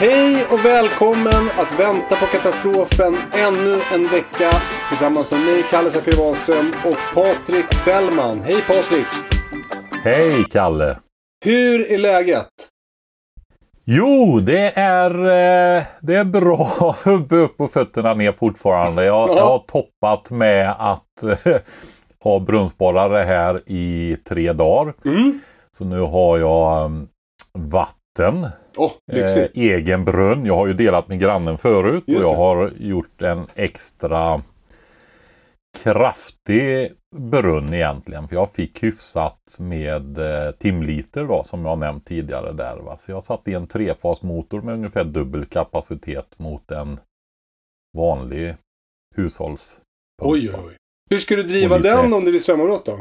Hej och välkommen att vänta på katastrofen ännu en vecka tillsammans med mig, Kalle Sackervanström och Patrik Sellman. Hej Patrik! Hej Kalle! Hur är läget? Jo, det är bra. Upp på fötterna ner fortfarande. Jag har toppat med att ha brunnsborrare här i 3 dagar. Mm. Så nu har jag vatten. Egen brunn. Jag har ju delat med grannen förut. Och jag har gjort en extra kraftig brunn egentligen. För jag fick hyfsat med timliter då, som jag nämnt tidigare där. Va? Så jag satt i en 3-fasmotor med ungefär dubbel kapacitet mot en vanlig hushållspump. Oj. Hur ska du driva den om det blir strömavbrott då?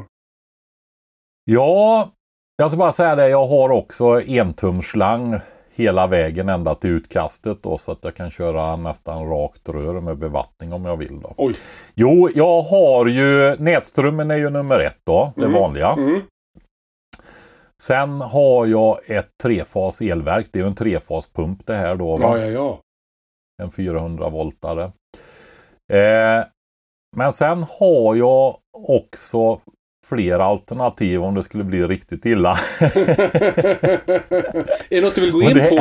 Ja, jag ska bara säga det. Jag har också entumslang hela vägen ända till utkastet då, så att jag kan köra nästan rakt rör med bevattning om jag vill då. Oj. Jo, jag har ju nätströmmen är ju nummer 1 då, det vanliga. Mm. Sen har jag ett 3-fas elverk, det är ju en 3-faspump det här då, va? Ja. En 400-voltare. Men sen har jag också fler alternativ om det skulle bli riktigt illa. Är det något du vill gå in på? Det kan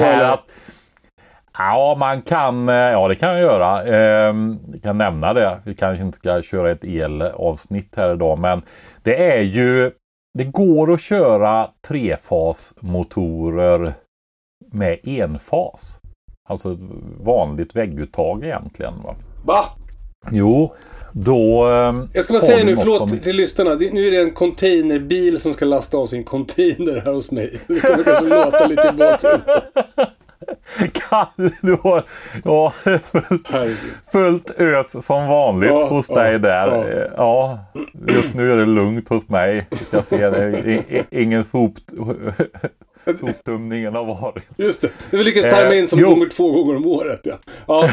jag göra. Jag kan nämna det. Vi kanske inte ska köra ett elavsnitt här idag, men det går att köra 3-fasmotorer med enfas. Alltså ett vanligt vägguttag egentligen, va? Va? Jo, då... Jag ska bara säga nu, förlåt till lyssnarna. Nu är det en containerbil som ska lasta av sin container här hos mig. Det kommer kanske låta lite i bakgrunden. Kalle, du har fullt ös som vanligt hos dig där. Ja, just nu är det lugnt hos mig. Jag ser det. Ingen soptumningen har varit. Just det, vi lyckas tajma in som gånger 2 gånger om året. Ja.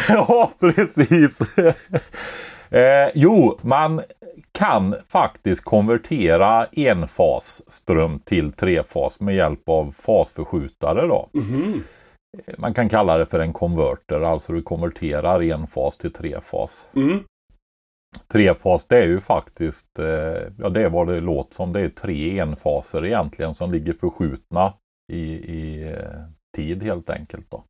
Ja, precis. Man kan faktiskt konvertera enfasström till 3-fas med hjälp av fasförskjutare då. Mm-hmm. Man kan kalla det för en konverter, alltså du konverterar enfas till 3-fas. Mm. 3-fas, det är ju faktiskt, det är vad det låter som, det är 3 enfaser egentligen som ligger förskjutna i tid helt enkelt då.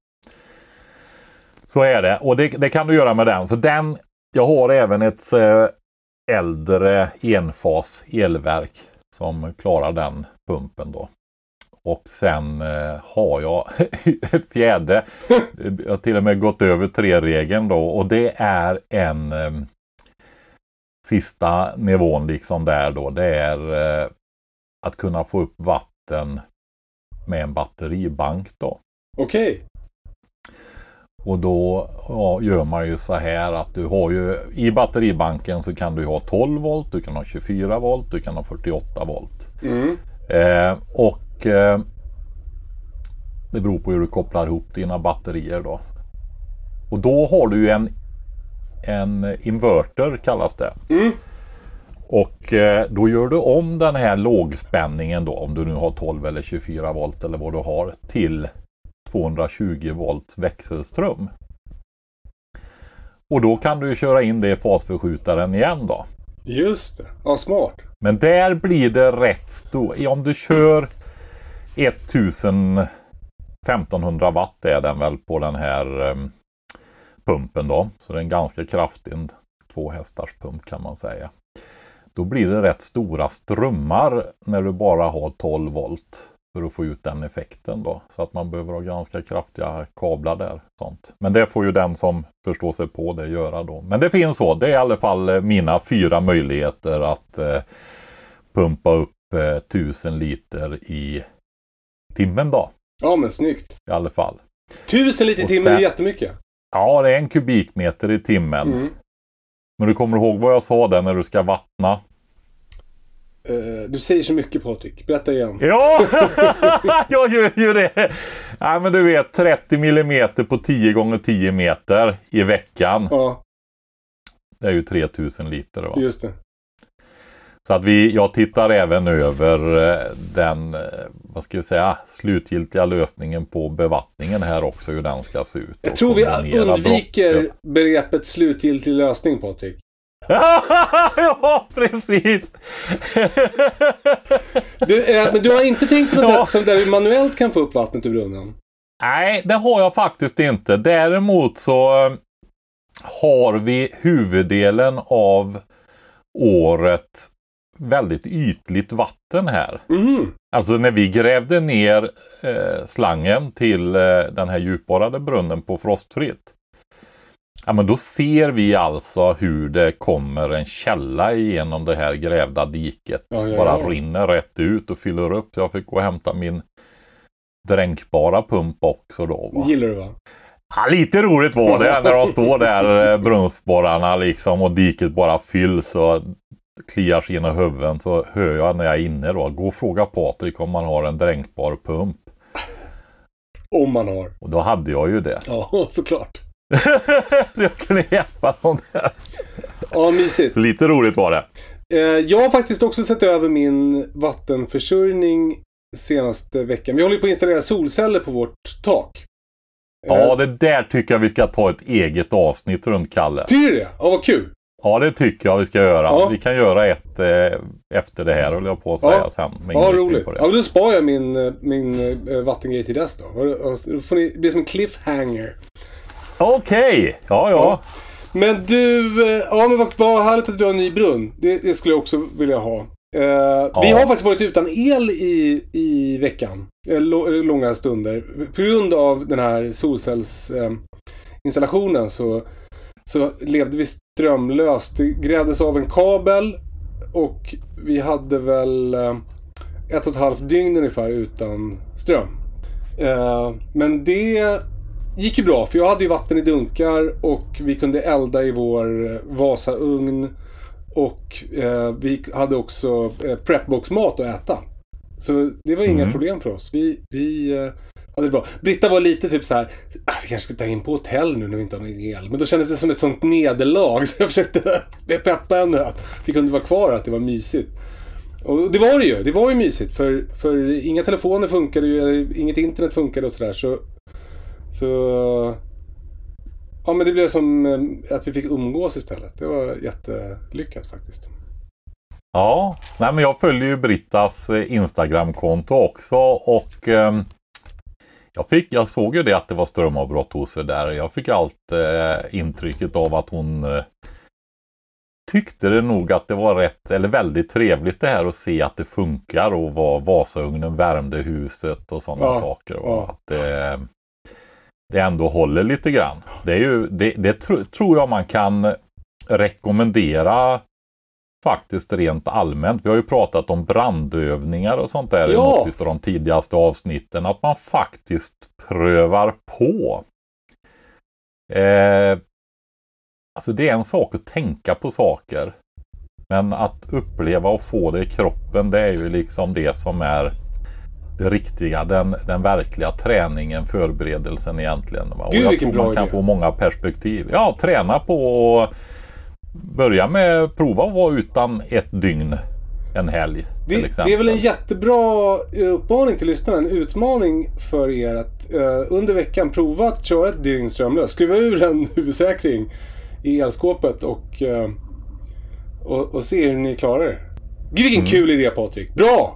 Så är det, och det kan du göra med den. Så den, jag har även ett äldre enfas elverk som klarar den pumpen då. Och sen har jag ett fjärde, jag har till och med gått över 3-regeln då, och det är en... sista nivån liksom där då, det är att kunna få upp vatten med en batteribank då. Okej. Och då gör man ju så här att du har ju, i batteribanken så kan du ha 12 volt, du kan ha 24 volt, du kan ha 48 volt. Mm. Det beror på hur du kopplar ihop dina batterier då. Och då har du ju en inverter kallas det. Mm. Och då gör du om den här lågspänningen då, om du nu har 12 eller 24 volt eller vad du har, till 220 volts växelström. Och då kan du köra in det i fasförskjutaren igen då. Just det, smart. Men där blir det rätt stor. Om du kör 1500 watt är den väl på den här pumpen då. Så det är en ganska kraftig, en 2 hästars pump kan man säga. Då blir det rätt stora strömmar när du bara har 12 volt för att få ut den effekten då. Så att man behöver ha ganska kraftiga kablar där. Sånt. Men det får ju den som förstår sig på det göra då. Men det finns så. Det är i alla fall mina 4 möjligheter att pumpa upp 1000 liter i timmen då. Ja men snyggt. I alla fall. 1000 liter i timmen är jättemycket. Ja, det är 1 kubikmeter i timmen. Mm. Men du kommer ihåg vad jag sa där när du ska vattna? Du säger så mycket, Patrik. Berätta igen. Ja, jag gör ju det. Nej, men du vet, 30 millimeter på 10x10 meter i veckan. Ja. Det är ju 3000 liter va? Just det. Så att jag tittar även över den, vad ska jag säga, slutgiltiga lösningen på bevattningen här också, hur den ska se ut. Jag tror vi undviker begreppet slutgiltig lösning, Patrik. Ja, precis! Men du har inte tänkt på något sätt som där du manuellt kan få upp vattnet ur brunnen? Nej, det har jag faktiskt inte. Däremot så har vi huvuddelen av året väldigt ytligt vatten här. Mm. Alltså när vi grävde ner slangen till den här djupborrade brunnen på Frostfritt. Ja, men då ser vi alltså hur det kommer en källa genom det här grävda diket. Ja. Bara rinner rätt ut och fyller upp. Så jag fick gå och hämta min dränkbara pump också då. Va? Gillar du va? Ja, lite roligt var det när de står där brunnsborrarna liksom och diket bara fylls och kliar sina huvuden, så hör jag när jag är inne då. Gå och fråga Patrik om man har en dränkbar pump. Om man har. Och då hade jag ju det. Ja, såklart. Jag kunde hjälpa dem där. Ja, mysigt. Lite roligt var det. Jag har faktiskt också sett över min vattenförsörjning senaste veckan. Vi håller på att installera solceller på vårt tak. Ja, det där tycker jag vi ska ta ett eget avsnitt runt, Kalle. Tycker du det? Ja, vad kul. Ja, det tycker jag vi ska göra. Ja. Vi kan göra ett efter det här, håller jag på att säga sen. Ja, roligt. Ja, men då sparar jag min vattengrej till dess då. Då får det bli som en cliffhanger. Okej, okay. Ja. Men du, vad härligt att du har en ny brunn. Det skulle jag också vilja ha. Vi har faktiskt varit utan el i veckan. Långa stunder. På grund av den här solcellsinstallationen så levde vi strömlöst. Det grävdes av en kabel och vi hade väl 1,5 dygn ungefär utan ström. Men det gick ju bra, för jag hade ju vatten i dunkar och vi kunde elda i vår Vasa-ugn och vi hade också Prepbox-mat att äta. Så det var inga problem för oss. Vi hade det bra. Britta var lite typ så här, vi kanske ska ta in på hotell nu när vi inte har någon el. Men då kändes det som ett sånt nederlag, så jag försökte peppa henne att vi kunde vara kvar, att det var mysigt. Och det var det ju. Det var ju mysigt, för inga telefoner funkade ju, eller inget internet funkade och sådär, så ja, men det blev som att vi fick umgås istället. Det var jättelyckat faktiskt. Ja, nej, men jag följer ju Brittas Instagram-konto också och jag såg ju det att det var strömavbrott hos er där. Jag fick allt intrycket av att hon tyckte det nog att det var rätt eller väldigt trevligt det här att se att det funkar och vad Vasa-ugnen värmde huset och sådana saker. Och att det ändå håller lite grann. Det är ju, tror jag man kan rekommendera faktiskt rent allmänt. Vi har ju pratat om brandövningar och sånt där i något av de tidigaste avsnitten. Att man faktiskt prövar på. Alltså det är en sak att tänka på saker. Men att uppleva och få det i kroppen, det är ju liksom det som är det riktiga, den verkliga träningen, förberedelsen egentligen. Va? Och jag tror man kan få många perspektiv. Ja, träna på och börja med prova att vara utan ett dygn en helg. Det är väl en jättebra uppmaning till lyssnarna, en utmaning för er att under veckan prova att köra ett dygn strömlöst. Skruva ur en huvudsäkring i elskåpet och se hur ni klarar det. Gud, vilken kul idé, Patrik. Bra!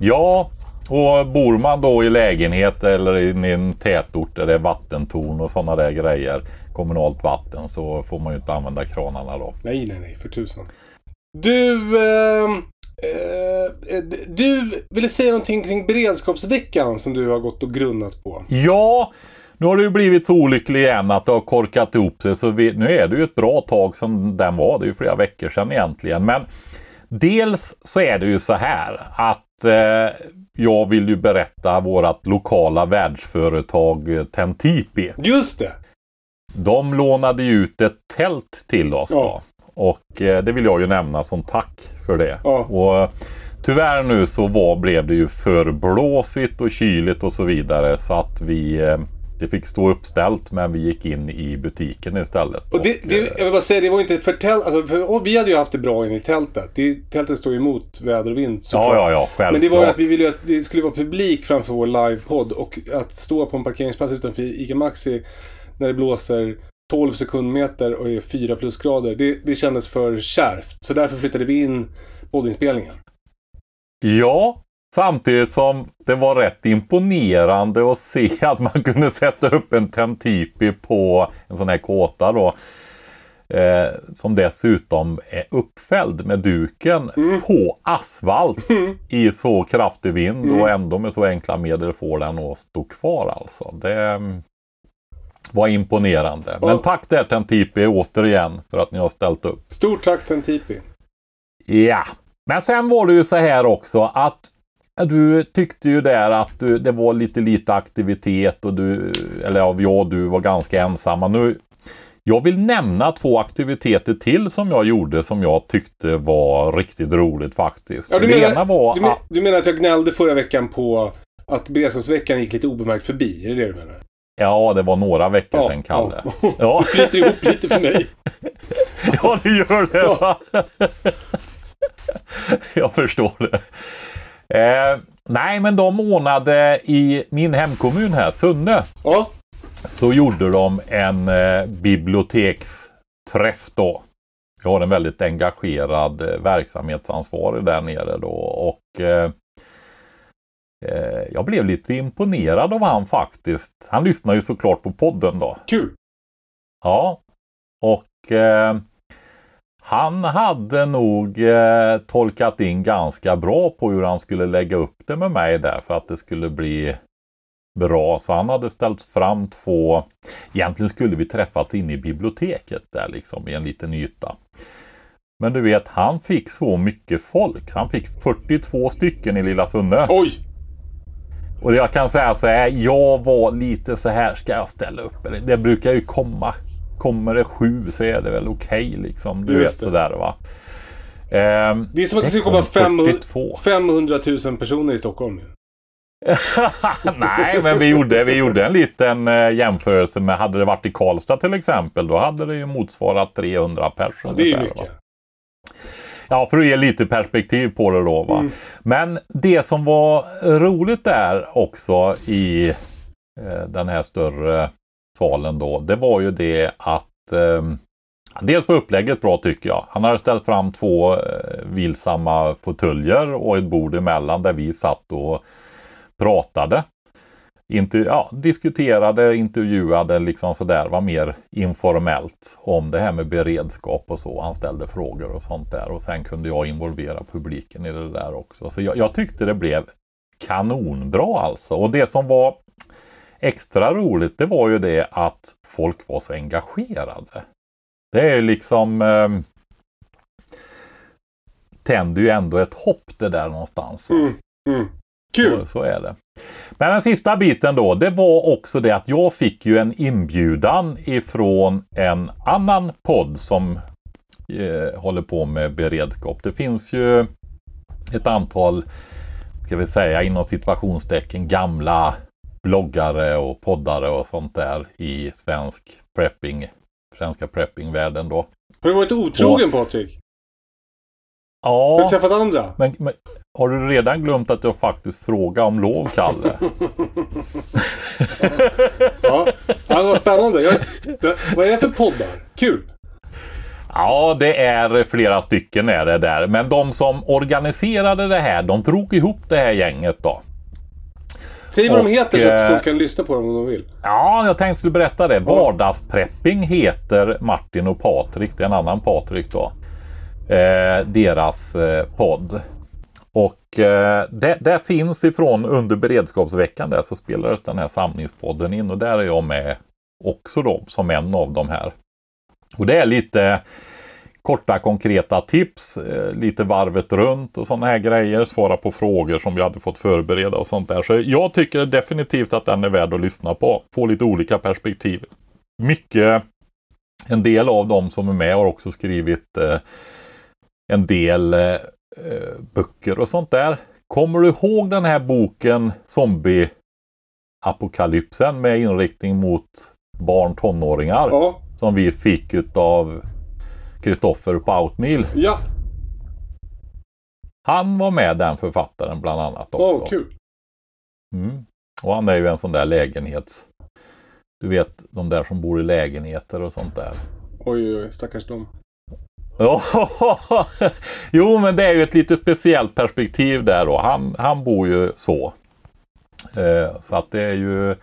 Ja, Och bor man då i lägenhet eller i en tätort där det är vattentorn och sådana där grejer, kommunalt vatten, så får man ju inte använda kranarna då. Nej, nej, nej, för tusan. Du ville säga någonting kring beredskapsveckan som du har gått och grunnat på. Ja, nu har det ju blivit så olycklig igen att det har korkat ihop sig. Så nu är det ju ett bra tag som den var, det är ju flera veckor sedan egentligen. Men dels så är det ju så här att jag vill ju berätta vårat lokala världsföretag Tentipi. Just det! De lånade ju ut ett tält till oss då. Och det vill jag ju nämna som tack för det. Ja. Och tyvärr nu så blev det ju för blåsigt och kyligt och så vidare. Så att det fick stå uppställt, men vi gick in i butiken istället. Och jag vill bara säga, det var inte för tält. Alltså, vi hade ju haft det bra in i tältet. Tältet stod emot väder och vind. Självklart. Men det var ju att vi ville att det skulle vara publik framför vår livepodd. Och att stå på en parkeringsplats utanför ICA Maxi när det blåser 12 sekundmeter och är 4 plusgrader. Det kändes för kärvt. Så därför flyttade vi in poddinspelningen. Ja, samtidigt som det var rätt imponerande att se att man kunde sätta upp en Tentipi på en sån här kåta då. Som dessutom är uppfälld med duken på asfalt i så kraftig vind och ändå med så enkla medel får den att stå kvar alltså. Det var imponerande. Men tack där Tentipi återigen för att ni har ställt upp. Stort tack Tentipi. Ja. Men sen var det ju så här också att du tyckte ju där att det var lite aktivitet och du var ganska ensamma. Nu, jag vill nämna 2 aktiviteter till som jag gjorde som jag tyckte var riktigt roligt faktiskt. Ja, du menar att jag gnällde förra veckan på att beredskapsveckan gick lite obemärkt förbi, är det du menar? Ja, det var några veckor sedan, Kalle. Ja. Det flyter ihop lite för mig. Ja, det gör det va? Jag förstår det. Nej, men de ordnade i min hemkommun här, Sunne. Ja. Så gjorde de en biblioteksträff då. Jag har en väldigt engagerad verksamhetsansvarig där nere då. Och jag blev lite imponerad av han faktiskt. Han lyssnar ju såklart på podden då. Kul! Ja. Och han hade nog tolkat in ganska bra på hur han skulle lägga upp det med mig där för att det skulle bli bra. Så han hade ställt fram 2... Egentligen skulle vi träffats inne i biblioteket där liksom i en liten yta. Men du vet, han fick så mycket folk. Han fick 42 stycken i Lilla Sunne. Oj! Och jag kan säga så här, jag var lite så här, ska jag ställa upp? Det brukar ju komma... Kommer det 7 så är det väl okej, liksom. Du vet sådär va. Det är som att det skulle komma 500 000 personer i Stockholm. Nej, men vi gjorde en liten jämförelse med, hade det varit i Karlstad till exempel, då hade det ju motsvarat 300 personer. Ja, det är mycket. Va? Ja, för att ge lite perspektiv på det då va. Mm. Men det som var roligt där också i den här större salen då, det var ju det att dels var upplägget bra tycker jag. Han hade ställt fram 2 vilsamma fåtöljer och ett bord emellan där vi satt och pratade. Diskuterade, intervjuade liksom sådär, var mer informellt om det här med beredskap och så. Han ställde frågor och sånt där och sen kunde jag involvera publiken i det där också. Så jag tyckte det blev kanonbra alltså. Och det som var extra roligt, det var ju det att folk var så engagerade. Det är ju liksom tände ju ändå ett hopp det där någonstans. Kul! Så är det. Men den sista biten då, det var också det att jag fick ju en inbjudan ifrån en annan podd som håller på med beredskap. Det finns ju ett antal, ska vi säga inom situationstecken, gamla bloggare och poddare och sånt där i svenska preppingvärlden då. Har du varit otrogen, Patrik? Ja. Har du träffat andra? Men har du redan glömt att jag faktiskt frågade om lov, Kalle? Ja, vad spännande. Vad är det för poddar? Kul! Ja, det är flera stycken är det där. Men de som organiserade det här, de drog ihop det här gänget då. Säg vad de heter så att folk kan lyssna på dem om de vill. Ja, jag tänkte skulle berätta det. Vardagsprepping heter Martin och Patrik. Det är en annan Patrik då. Deras podd. Och där finns ifrån under beredskapsveckan där så spelades den här samlingspodden in. Och där är jag med också då som en av de här. Och det är lite korta konkreta tips, lite varvet runt och sådana här grejer, svara på frågor som vi hade fått förbereda och sånt där. Så jag tycker definitivt att den är värd att lyssna på, få lite olika perspektiv. Mycket, en del av dem som är med har också skrivit en del böcker och sånt där. Kommer du ihåg den här boken Zombie-apokalypsen med inriktning mot barn, tonåringar? Ja. Som vi fick utav Kristoffer på Oatmill. Ja. Han var med, den författaren, bland annat också. Åh, kul. Mm. Och han är ju en sån där lägenhets... Du vet, de där som bor i lägenheter och sånt där. Oj, oj, stackars dem. Jo, men det är ju ett lite speciellt perspektiv där då. Han bor ju så. Så att det är ju...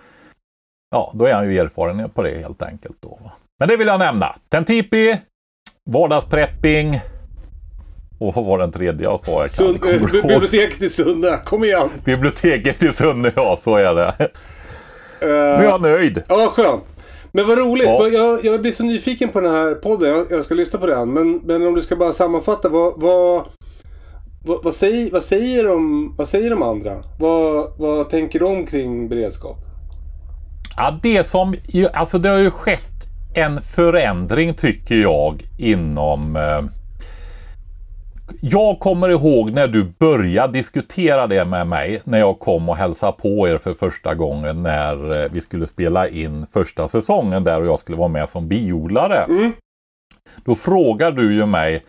Ja, då är han ju erfaren på det helt enkelt då. Men det vill jag nämna. Tentipi, vardagsprepping och vad var den tredje jag sa? Biblioteket i Sunne, kom igen! Biblioteket i Sunne, ja, så är det. Nu är jag nöjd. Ja, skönt. Men vad roligt, ja. Jag blir så nyfiken på den här podden, jag ska lyssna på den. Men om du ska bara sammanfatta, vad säger de andra? Vad tänker de kring beredskap? Ja, det har ju skett en förändring tycker jag inom... Jag kommer ihåg när du började diskutera det med mig när jag kom och hälsade på er för första gången när vi skulle spela in första säsongen där och jag skulle vara med som biodlare. Mm. Då frågade du ju mig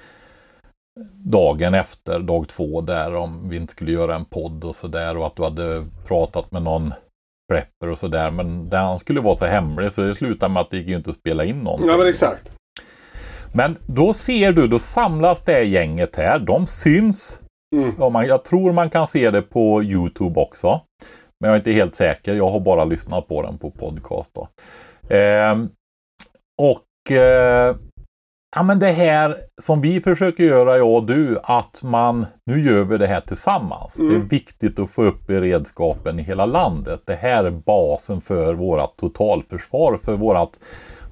dagen efter, dag 2 där, om vi inte skulle göra en podd och sådär och att du hade pratat med någon prepper och sådär, men han skulle vara så hemlig så det slutade med att det gick ju inte att spela in någonting. Ja, men exakt. Men då ser du, då samlas det gänget här, de syns. Mm. Jag tror man kan se det på YouTube också. Men jag är inte helt säker, jag har bara lyssnat på den på podcast då. Ja men det här som vi försöker göra, jag och du, att nu gör vi det här tillsammans. Mm. Det är viktigt att få upp beredskapen i hela landet. Det här är basen för vårat totalförsvar, för vårat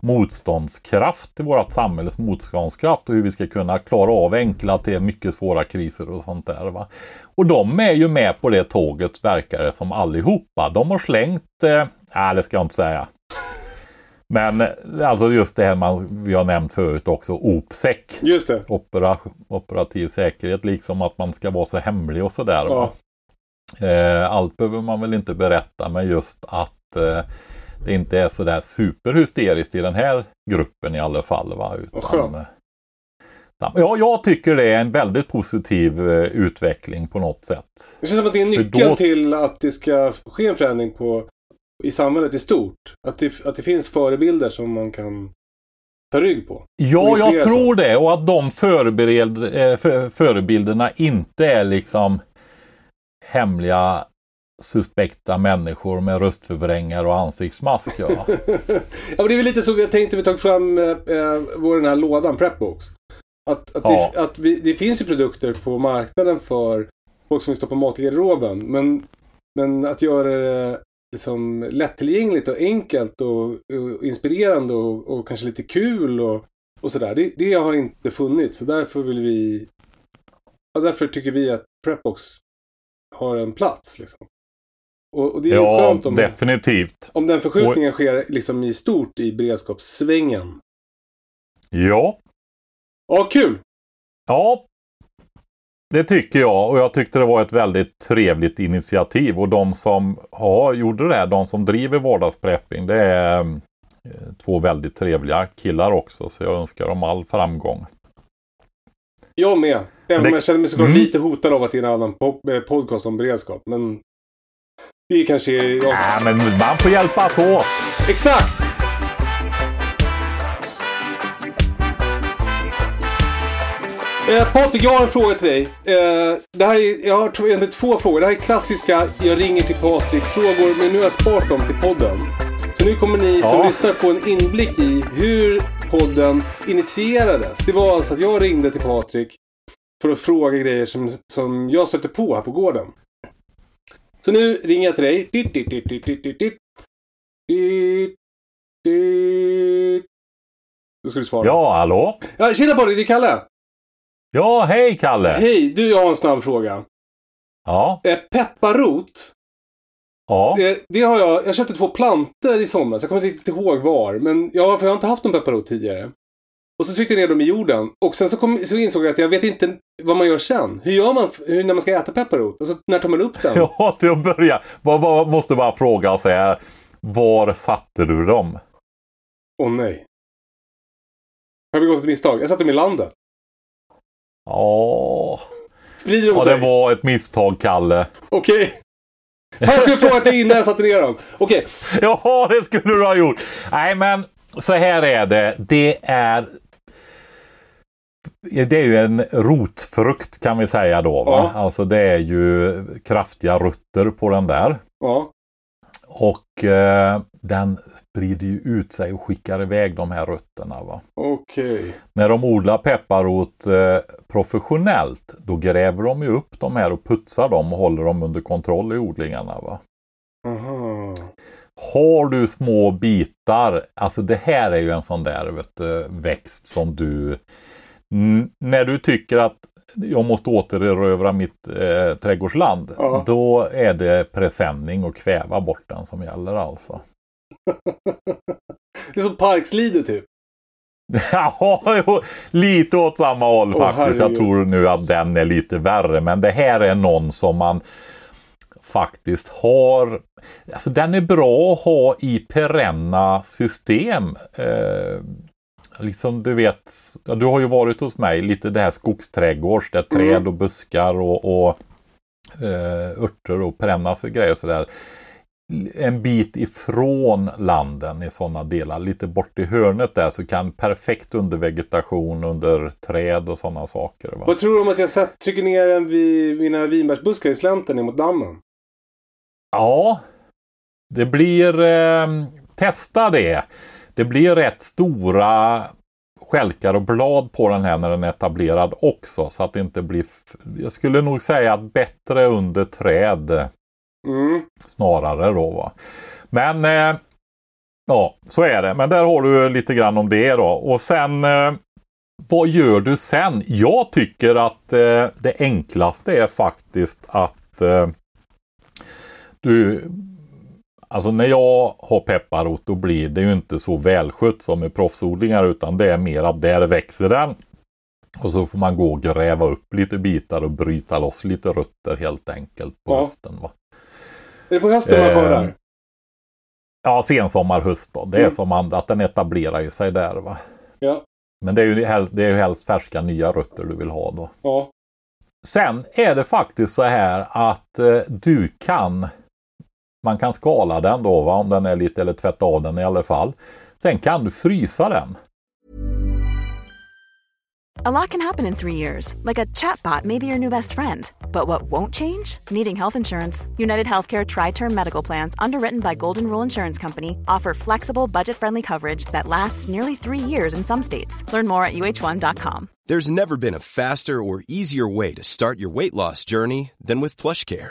motståndskraft, vårat samhälles motståndskraft och hur vi ska kunna klara av enkla till mycket svåra kriser och sånt där va. Och de är ju med på det tåget, verkar det som, allihopa. De har slängt, det ska jag inte säga. Men alltså just det här vi har nämnt förut också, OPSEC. Just det. Operativ säkerhet, liksom att man ska vara så hemlig och sådär. Ja. Allt behöver man väl inte berätta, men just att det inte är sådär superhysteriskt i den här gruppen i alla fall. Va? Utan, ja, jag tycker det är en väldigt positiv utveckling på något sätt. Det känns som att det är nyckeln till att det ska ske en förändring i samhället i stort. Att det finns förebilder som man kan ta rygg på. Ja, jag tror det. Och att de förebilderna inte är liksom hemliga, suspekta människor med röstförvrängare och ansiktsmask. Ja, men det är väl lite så jag tänkte vi tog fram den här lådan Prepbox. Det finns ju produkter på marknaden för folk som vill stoppa mat i garderoben. Men att göra det liksom lättillgängligt och enkelt och inspirerande och kanske lite kul och sådär. Det har inte funnits, så därför därför tycker vi att Prepbox har en plats liksom. Och det är ju skönt om definitivt. Om den förskjutningen sker liksom i stort i beredskapssvängen. Ja. Ja, kul. Ja. Det tycker jag, och jag tyckte det var ett väldigt trevligt initiativ, och de som gjorde det här, de som driver vardagsprepping, det är två väldigt trevliga killar också, så jag önskar dem all framgång. Jag med, även om jag känner mig så lite hotad av att det är en annan podcast om beredskap, men det kanske är jag. Ja, men man får hjälpas åt. Exakt! Patrik, jag har en fråga till dig. Det här är, jag har egentligen två frågor. Det här är klassiska, jag ringer till Patrik-frågor, men nu har jag sparat dem till podden. Så nu kommer ni som lyssnar få en inblick i hur podden initierades. Det var alltså att jag ringde till Patrik för att fråga grejer som jag stötte på här på gården. Så nu ringer jag till dig. Då ska du svara. Ja, hallå? Ja, tjena Patrik, det är Kalle. Ja, hej Kalle. Hej, du, jag har en snabb fråga. Ja. Pepparrot. Ja. Det har jag köpte 2 plantor i sommar, så jag kommer inte riktigt ihåg var. Men jag har inte haft någon pepparrot tidigare. Och så tryckte jag ner dem i jorden. Och sen så insåg jag att jag vet inte vad man gör sen. Hur gör man när man ska äta pepparrot? Alltså, när tar man upp den? Ja, till att börja. Man måste bara fråga så här. Var satte du dem? Åh nej. Har vi gått ett misstag? Jag satte dem i landet. Ja. Sprider de sig? Ja, det var ett misstag, Kalle. Okej. Okay. Fan, skulle fråga dig innan jag satte ner dem. Okej. Okay. Ja, det skulle du ha gjort. Nej, men så här är det. Det är ju en rotfrukt kan vi säga då. Va? Ja. Alltså det är ju kraftiga rötter på den där. Ja. Och den sprider ju ut sig och skickar iväg de här rötterna. Va? Okej. När de odlar pepparrot professionellt, då gräver de ju upp de här och putsar dem och håller dem under kontroll i odlingarna. Va? Aha. Har du små bitar, alltså det här är ju en sån där växt som du, när du tycker att jag måste återerövra mitt trädgårdsland, ja. Då är det presenning och kväva bort den som gäller alltså. Det är som parkslider typ. Ja, lite åt samma håll faktiskt. Jag tror nu att den är lite värre, men det här är någon som man faktiskt har, alltså den är bra att ha i perenna system. Liksom du vet, du har ju varit hos mig lite det här skogsträdgårds där träd och buskar och örter och perennas och grejer och sådär. En bit ifrån landen i sådana delar, lite bort i hörnet där, så kan perfekt under vegetation, under träd och sådana saker. Va? Vad tror du om att jag trycker ner den vid mina vinbärsbuskar i slänten emot dammen? Ja, det blir... testa det! Det blir rätt stora skälkar och blad på den här när den är etablerad också. Så att det inte blir... Jag skulle nog säga att bättre under träd snarare då, va. Men ja, så är det. Men där har du lite grann om det då. Och sen, vad gör du sen? Jag tycker att det enklaste är faktiskt att du... Alltså när jag har pepparrot, då blir det ju inte så välskött som med proffsodlingar, utan det är mer att där växer den. Och så får man gå och gräva upp lite bitar och bryta loss lite rötter helt enkelt på hösten. Va? Är det på hösten man får den? Ja, sensommar, höst då. Det är som andra, att den etablerar ju sig där, va? Ja. Men det är ju helst färska nya rötter du vill ha då. Ja. Sen är det faktiskt så här att man kan skala den då, va, om den är lite, eller tvätta av den i alla fall. Sen kan du frysa den. A lot can happen in 3 years, like a chatbot may be your new best friend. But what won't change? Needing health insurance. United Healthcare Tri-Term Medical Plans, underwritten by Golden Rule Insurance Company, offer flexible, budget-friendly coverage that lasts nearly 3 years in some states. Learn more at UH1.com. There's never been a faster or easier way to start your weight loss journey than with PlushCare.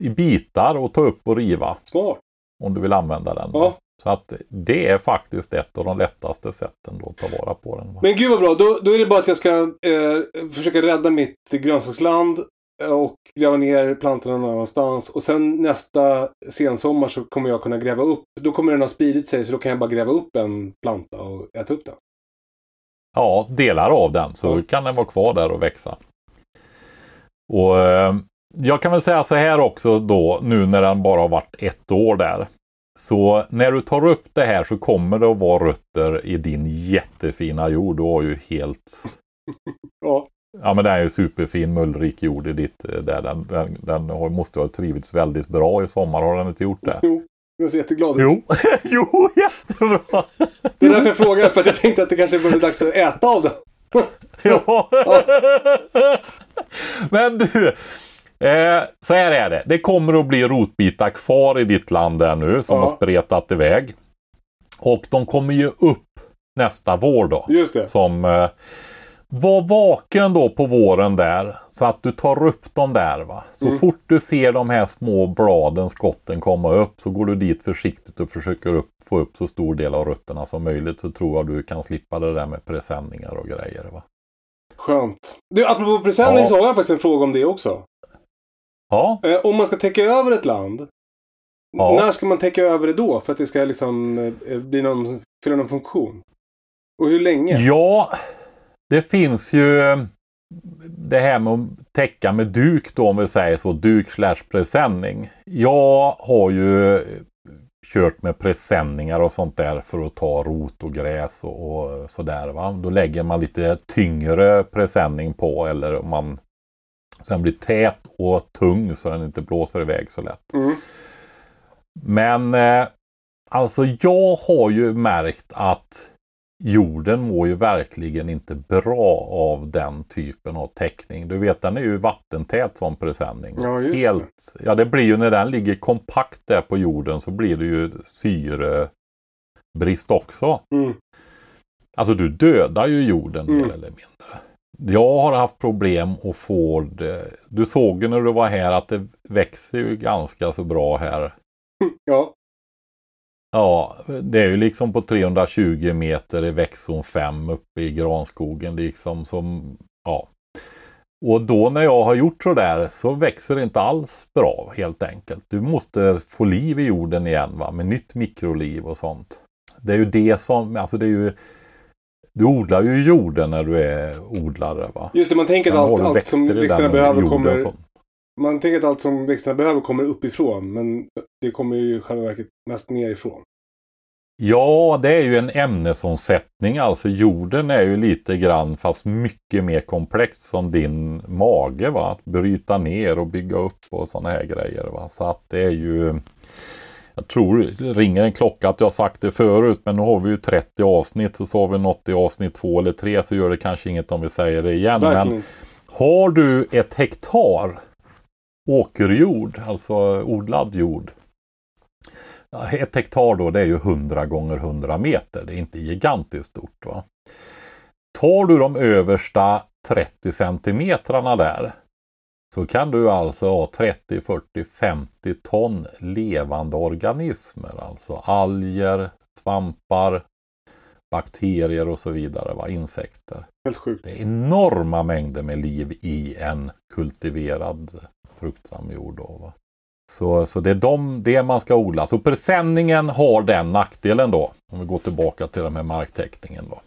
i bitar och ta upp och riva. Smart. Om du vill använda den. Ja. Så att det är faktiskt ett av de lättaste sätten då att ta vara på den. Men gud vad bra, då är det bara att jag ska försöka rädda mitt grönsaksland och gräva ner plantorna någon annanstans. Och sen nästa sensommar så kommer jag kunna gräva upp. Då kommer den ha spridit sig så då kan jag bara gräva upp en planta och äta upp den. Ja, delar av den så kan den vara kvar där och växa. Och jag kan väl säga så här också då, nu när den bara har varit ett år där. Så när du tar upp det här så kommer det att vara rötter i din jättefina jord. Du har ju helt... Ja, men det är ju superfin, mullrik jord i ditt... Där. Den måste ha trivits väldigt bra i sommar. Har den inte gjort det? Jo, jag ser jätteglad ut. Jo, jättebra! Det är därför jag frågar, för att jag tänkte att det kanske var dags att äta av den. Ja. Men du... så här är det. Det kommer att bli rotbitar kvar i ditt land där nu som har spretat iväg. Och de kommer ju upp nästa vår då. Just det. Som, var vaken då på våren där så att du tar upp dem där va. Så fort du ser de här små bladen, skotten komma upp så går du dit försiktigt och försöker få upp så stor del av rötterna som möjligt. Så tror jag du kan slippa det där med presenningar och grejer va. Skönt. Du, apropå presenning så har jag faktiskt en fråga om det också. Ja. Om man ska täcka över ett land, när ska man täcka över det då? För att det ska liksom bli fylla någon funktion. Och hur länge? Ja, det finns ju det här med att täcka med duk då, om vi säger så. Duk/presenning. Jag har ju kört med presenningar och sånt där för att ta rot och gräs och sådär va. Då lägger man lite tyngre presenning på, eller om man... Sen blir tät och tung så den inte blåser iväg så lätt. Men alltså jag har ju märkt att jorden mår ju verkligen inte bra av den typen av täckning. Du vet, den är ju vattentät som presenning. Ja, just helt, det. Ja, det blir ju när den ligger kompakt där på jorden så blir det ju syrebrist också. Alltså du dödar ju jorden mer eller mindre. Jag har haft problem att få det. Du såg ju när du var här att det växer ju ganska så bra här. Ja. Ja, det är ju liksom på 320 meter i växtzon 5 uppe i granskogen liksom som, ja. Och då när jag har gjort så där så växer det inte alls bra helt enkelt. Du måste få liv i jorden igen va, med nytt mikroliv och sånt. Det är ju det som, alltså det är ju... Du odlar ju jorden när du är odlare va? Just det, man tänker att allt som växterna behöver kommer... Man tänker att allt som växterna behöver kommer uppifrån. Men det kommer ju själva verket mest nerifrån. Ja, det är ju en ämnesomsättning. Alltså jorden är ju lite grann, fast mycket mer komplext som din mage va? Att bryta ner och bygga upp och sådana här grejer va? Så att det är ju... Jag tror det ringer en klocka att jag har sagt det förut, men nu har vi ju 30 avsnitt så har vi något i avsnitt 2 eller 3 så gör det kanske inget om vi säger det igen. Men har du ett hektar åkerjord, alltså odlad jord, ett hektar då det är ju 100 gånger 100 meter, det är inte gigantiskt stort va. Tar du de översta 30 centimetrarna där så kan du alltså ha 30, 40, 50 ton levande organismer. Alltså alger, svampar, bakterier och så vidare. Va? Insekter. Helt sjukt. Det är enorma mängder med liv i en kultiverad fruktsam jord. Då, va? Så det är det man ska odla. Så presenningen har den nackdelen då. Om vi går tillbaka till den här marktäckningen då.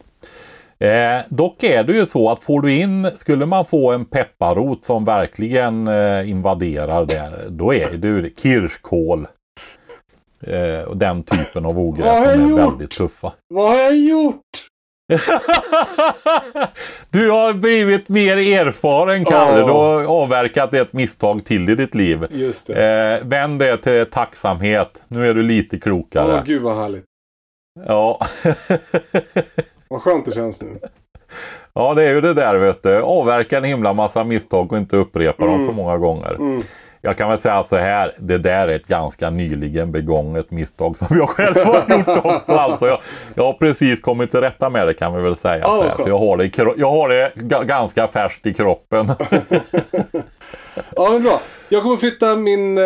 Dock är det ju så att skulle man få en pepparrot som verkligen invaderar där, då är det ju kirskål och den typen av ogräs som är väldigt tuffa. Vad har jag gjort? Du har blivit mer erfaren, Kalle. Du har avverkat ett misstag till i ditt liv. Just det. Vänd det till tacksamhet. Nu är du lite klokare. Åh, gud vad härligt. Ja. Vad skönt det känns nu. Ja, det är ju det där vet du. Avverka en himla massa misstag och inte upprepa dem för många gånger. Jag kan väl säga så här. Det där är ett ganska nyligen begånget misstag som jag själv har gjort också. Alltså, jag har precis kommit till rätta med det kan vi väl säga. Så jag har det ganska färskt i kroppen. Ja, men bra. Jag kommer flytta min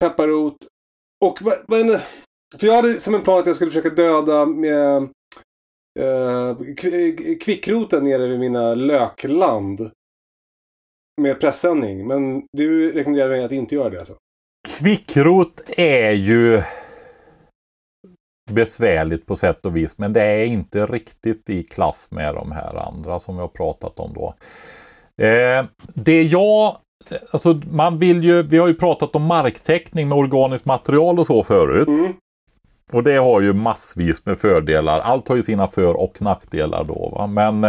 pepparrot. Och för jag hade som en plan att jag skulle försöka döda med kvickroten nere vid mina lökland med pressändning. Men du rekommenderar mig att inte göra det alltså. Kvickrot är ju besvärligt på sätt och vis, men det är inte riktigt i klass med de här andra som vi har pratat om då. Alltså man vill ju, vi har ju pratat om marktäckning med organiskt material och så förut. Mm. Och det har ju massvis med fördelar. Allt har ju sina för- och nackdelar då, va? Men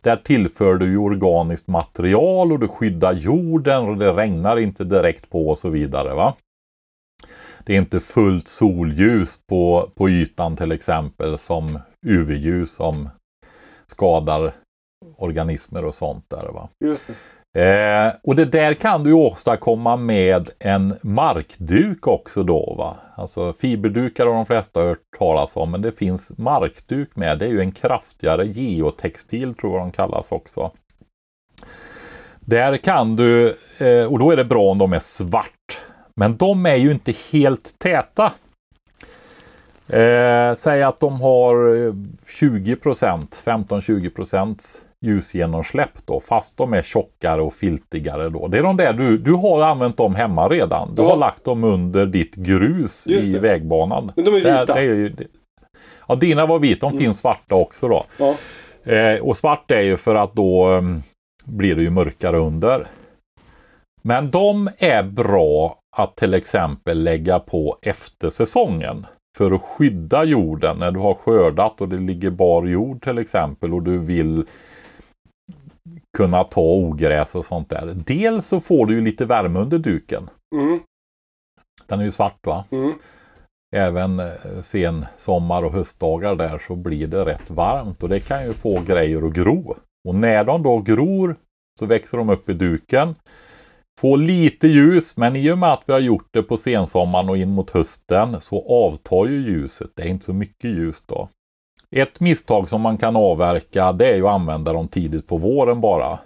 där tillför du ju organiskt material och du skyddar jorden och det regnar inte direkt på och så vidare, va? Det är inte fullt solljus på ytan till exempel som UV-ljus som skadar organismer och sånt där, va? Just det. Och det där kan du åstadkomma med en markduk också då, va? Alltså fiberdukar har de flesta hört talas om, men det finns markduk med. Det är ju en kraftigare geotextil tror jag de kallas också. Där kan du, och då är det bra om de är svart. Men de är ju inte helt täta. Säg att de har 15-20% ljusgenomsläpp då, fast de är tjockare och filtigare då. Det är de där, du har använt dem hemma redan. Du har lagt dem under ditt grus i vägbanan. Men de är vita. Ja, dina var vita. De finns svarta också då. Ja. Och svart är ju för att då blir det ju mörkare under. Men de är bra att till exempel lägga på efter säsongen. För att skydda jorden när du har skördat och det ligger bar jord till exempel och du vill kunna ta ogräs och sånt där. Dels så får du ju lite värme under duken. Mm. Den är ju svart, va? Mm. Även sen sommar och höstdagar där så blir det rätt varmt och det kan ju få grejer att gro. Och när de då gror så växer de upp i duken. Få lite ljus, men i och med att vi har gjort det på sensommaren och in mot hösten så avtar ju ljuset. Det är inte så mycket ljus då. Ett misstag som man kan avverka, det är ju att använda dem tidigt på våren bara.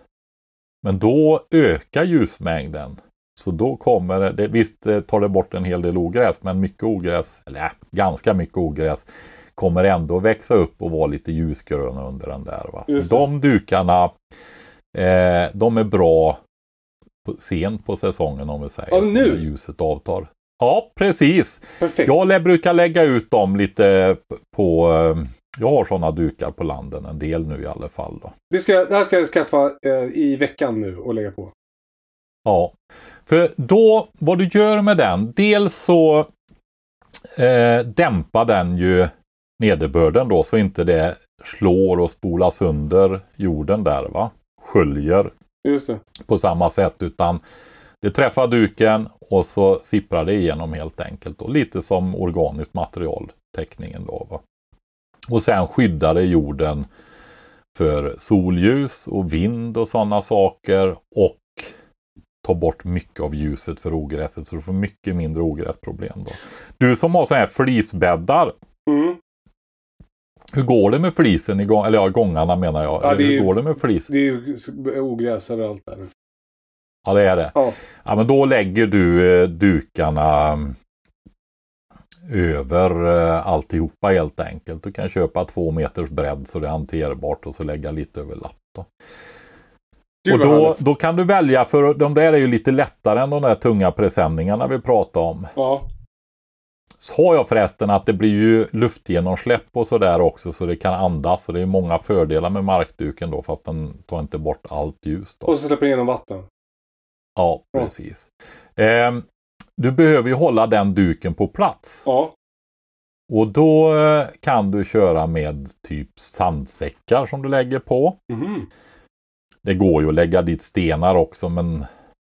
Men då ökar ljusmängden. Så då kommer det, visst tar det bort en hel del ogräs, men mycket ogräs, eller ganska mycket ogräs, kommer ändå växa upp och vara lite ljusgröna under den där. Va? Så de dukarna, de är bra sent på säsongen om vi säger. Och nu? Ljuset avtar. Ja, precis. Perfekt. Jag brukar lägga ut dem lite på... Jag har sådana dukar på landen en del nu i alla fall. Då. Det här ska jag skaffa i veckan nu och lägga på. Ja, för då vad du gör med den, dels så dämpar den ju nederbörden då så inte det slår och spolas under jorden där, va? Sköljer. Just det. På samma sätt, utan det träffar duken och så sipprar det igenom helt enkelt. Och lite som organiskt materialtäckningen då, va? Och sen skyddar det jorden för solljus och vind och sådana saker. Och tar bort mycket av ljuset för ogräset så du får mycket mindre ogräsproblem då. Du som har så här flisbäddar. Mm. Hur går det med flisen? Eller ja, gångarna menar jag. Ja, hur går det med flisen? Det är ju ogräs och allt där. Ja, det är det. Ja. Ja, men då lägger du dukarna över alltihopa helt enkelt. Du kan köpa 2 meters bredd så det är hanterbart och så lägga lite över lapp då. Och då kan du välja, för de där är ju lite lättare än de där tunga presenningarna vi pratar om. Ja. Sa jag förresten att det blir ju luftgenomsläpp och sådär också så det kan andas och det är många fördelar med markduken då fast den tar inte bort allt ljus då. Och så släpper igenom vatten. Ja, precis. Ja. Du behöver ju hålla den duken på plats. Ja. Och då kan du köra med typ sandsäckar som du lägger på. Mm. Det går ju att lägga dit stenar också men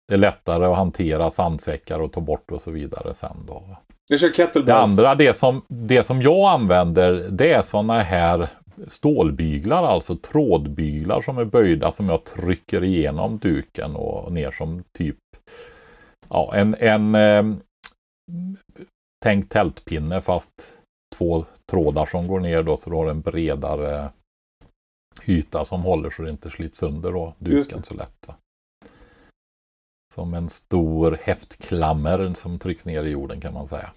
det är lättare att hantera sandsäckar och ta bort och så vidare sen då. Det andra, det som jag använder, det är sådana här stålbyglar, alltså trådbyglar som är böjda som jag trycker igenom duken och ner som typ ja, tänk tältpinne fast 2 trådar som går ner då så du har en bredare yta som håller så det inte slits under då duken så lätt. Va? Som en stor häftklammer som trycks ner i jorden, kan man säga.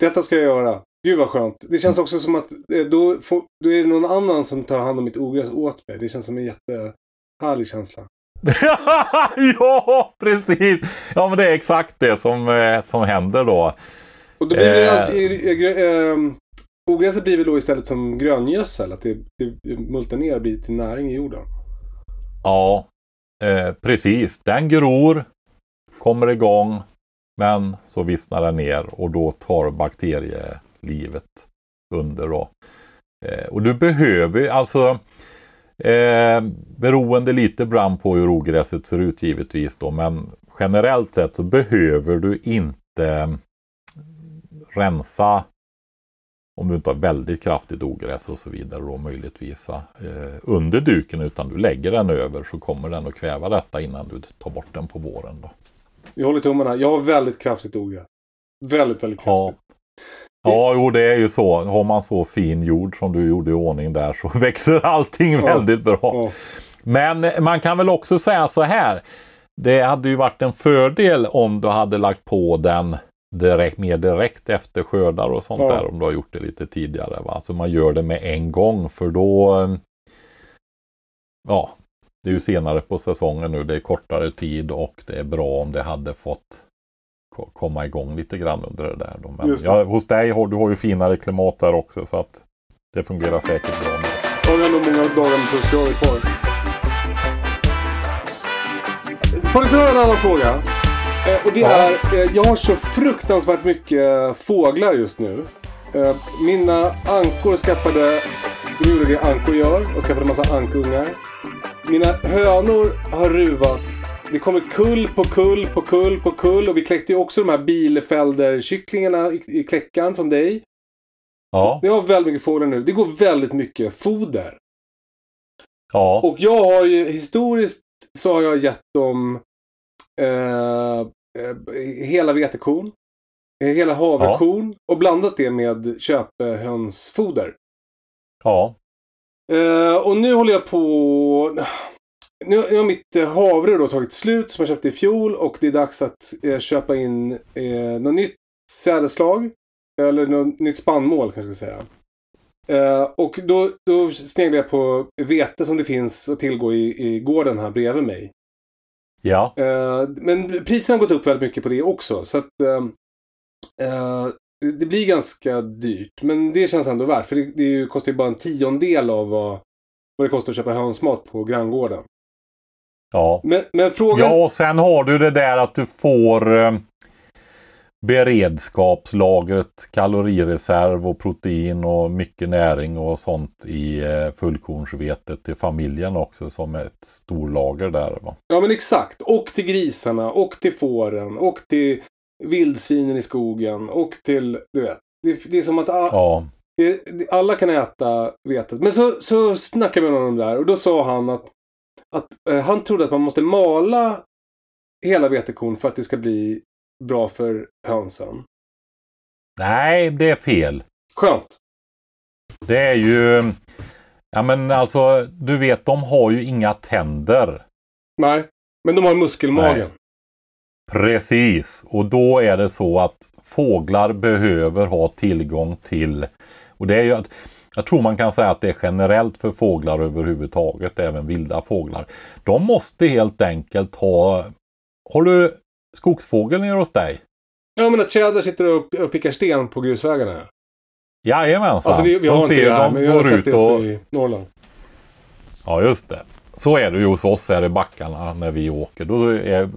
Detta ska jag göra. Gud vad skönt. Det känns också som att då är det någon annan som tar hand om mitt ogräs åt mig. Det känns som en jättehärlig känsla. Ja, precis. Ja, men det är exakt det som händer då. Och då blir ogräset blir väl då istället som gröngödsel. Att det multar ner och blir till näring i jorden. Ja, precis. Den gror, kommer igång, men så vissnar den ner och då tar bakterielivet under då. Och du behöver, alltså beroende lite bland på hur ogräset ser ut givetvis då, men generellt sett så behöver du inte rensa om du inte har väldigt kraftigt ogräs och så vidare då möjligtvis under duken, utan du lägger den över så kommer den att kväva detta innan du tar bort den på våren då. Jag håller tummarna. Jag har väldigt kraftigt ogräs. Väldigt, väldigt kraftigt. Ja, jo, det är ju så. Har man så fin jord som du gjorde i ordning där så växer allting väldigt bra. Ja. Men man kan väl också säga så här. Det hade ju varit en fördel om du hade lagt på den mer direkt efter skördar och sånt där. Om du har gjort det lite tidigare. Va? Så man gör det med en gång, för då... Ja... Det är ju senare på säsongen nu, det är kortare tid och det är bra om det hade fått komma igång lite grann under det där. Men hos dig har du ju finare klimat där också, så att det fungerar säkert bra. Jag har ändå många dagar med plusgrader kvar. Polisen har en annan fråga. Och det är, jag har så fruktansvärt mycket fåglar just nu. Mina ankor skaffade, det gjorde det ankor gör, och skaffade en massa ankungar. Mina hönor har ruvat. Det kommer kull på kull på kull på kull. Och vi kläckte ju också de här bilfälderkycklingarna i kläckan från dig. Ja. Så det var väldigt mycket fåglar nu. Det går väldigt mycket foder. Ja. Och jag har ju historiskt så har jag gett dem hela vetekorn. Hela havrekorn. Ja. Och blandat det med köphönsfoder. Ja. Och nu håller jag på... Nu har mitt havre då tagit slut som jag köpte i fjol. Och det är dags att köpa in något nytt sädeslag. Eller något nytt spannmål kanske jag ska säga. Och då sneglade jag på vete som det finns att tillgå i gården här bredvid mig. Ja. Men priserna har gått upp väldigt mycket på det också. Så att... Det blir ganska dyrt, men det känns ändå värt. För det kostar ju bara en 10:e av vad det kostar att köpa hönsmat på granngården. Ja. Men frågan... Ja, och sen har du det där att du får beredskapslagret, kalorireserv och protein och mycket näring och sånt i fullkornsvetet till familjen också, som ett storlager där, va? Ja, men exakt. Och till grisarna, och till fåren, och till... vildsvinen i skogen och till, du vet, det är som att alla kan äta vetet. Men så snackade vi med honom där och då sa han att han trodde att man måste mala hela vetekorn för att det ska bli bra för hönsen. Nej, det är fel. Skönt. Det är ju, ja men alltså, du vet, de har ju inga tänder. Nej, men de har muskelmagen. Nej. Precis, och då är det så att fåglar behöver ha tillgång till, och det är ju att, jag tror man kan säga att det är generellt för fåglar överhuvudtaget, även vilda fåglar. De måste helt enkelt ha, har du skogsfågel nere hos dig? Ja, men att tjädrar sitter och pickar sten på grusvägarna. Jajamensan, alltså, vi har de ser här, de går ut och... i Norrland. Ja, just det. Så är det ju hos oss här i backarna när vi åker. Då är,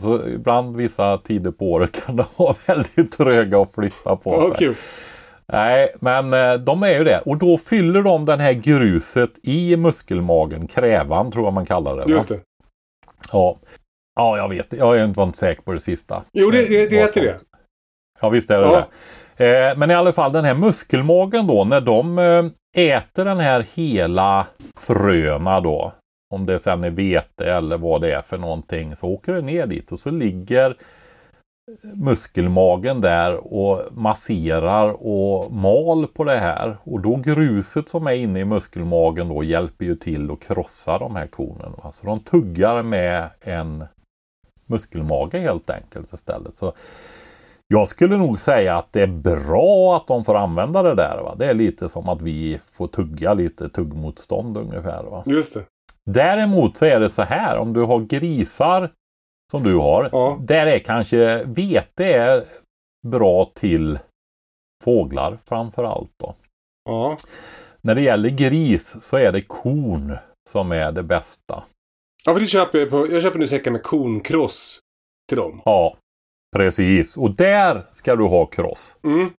så ibland vissa tider på året kan de vara väldigt tröga att flytta på sig. Nej, men de är ju det. Och då fyller de den här gruset i muskelmagen. Krävan tror jag man kallar det. Va? Just det. Ja. Ja, jag vet. Jag är inte säker på det sista. Jo, det heter det. Ja, visst är det det. Men i alla fall den här muskelmagen då, när de äter den här hela fröna då. Om det sen är vete eller vad det är för någonting, så åker det ner dit och så ligger muskelmagen där och masserar och mal på det här. Och då gruset som är inne i muskelmagen då hjälper ju till att krossa de här kornen. Så de tuggar med en muskelmage helt enkelt istället. Så jag skulle nog säga att det är bra att de får använda det där. Va? Det är lite som att vi får tugga lite tuggmotstånd ungefär. Va? Just det. Däremot så är det så här, om du har grisar som du har, ja. Där är kanske vete är bra till fåglar framförallt då. Ja. När det gäller gris så är det korn som är det bästa. Ja, för jag köper nu säckar med kornkross till dem. Ja, precis. Och där ska du ha kross. Mm.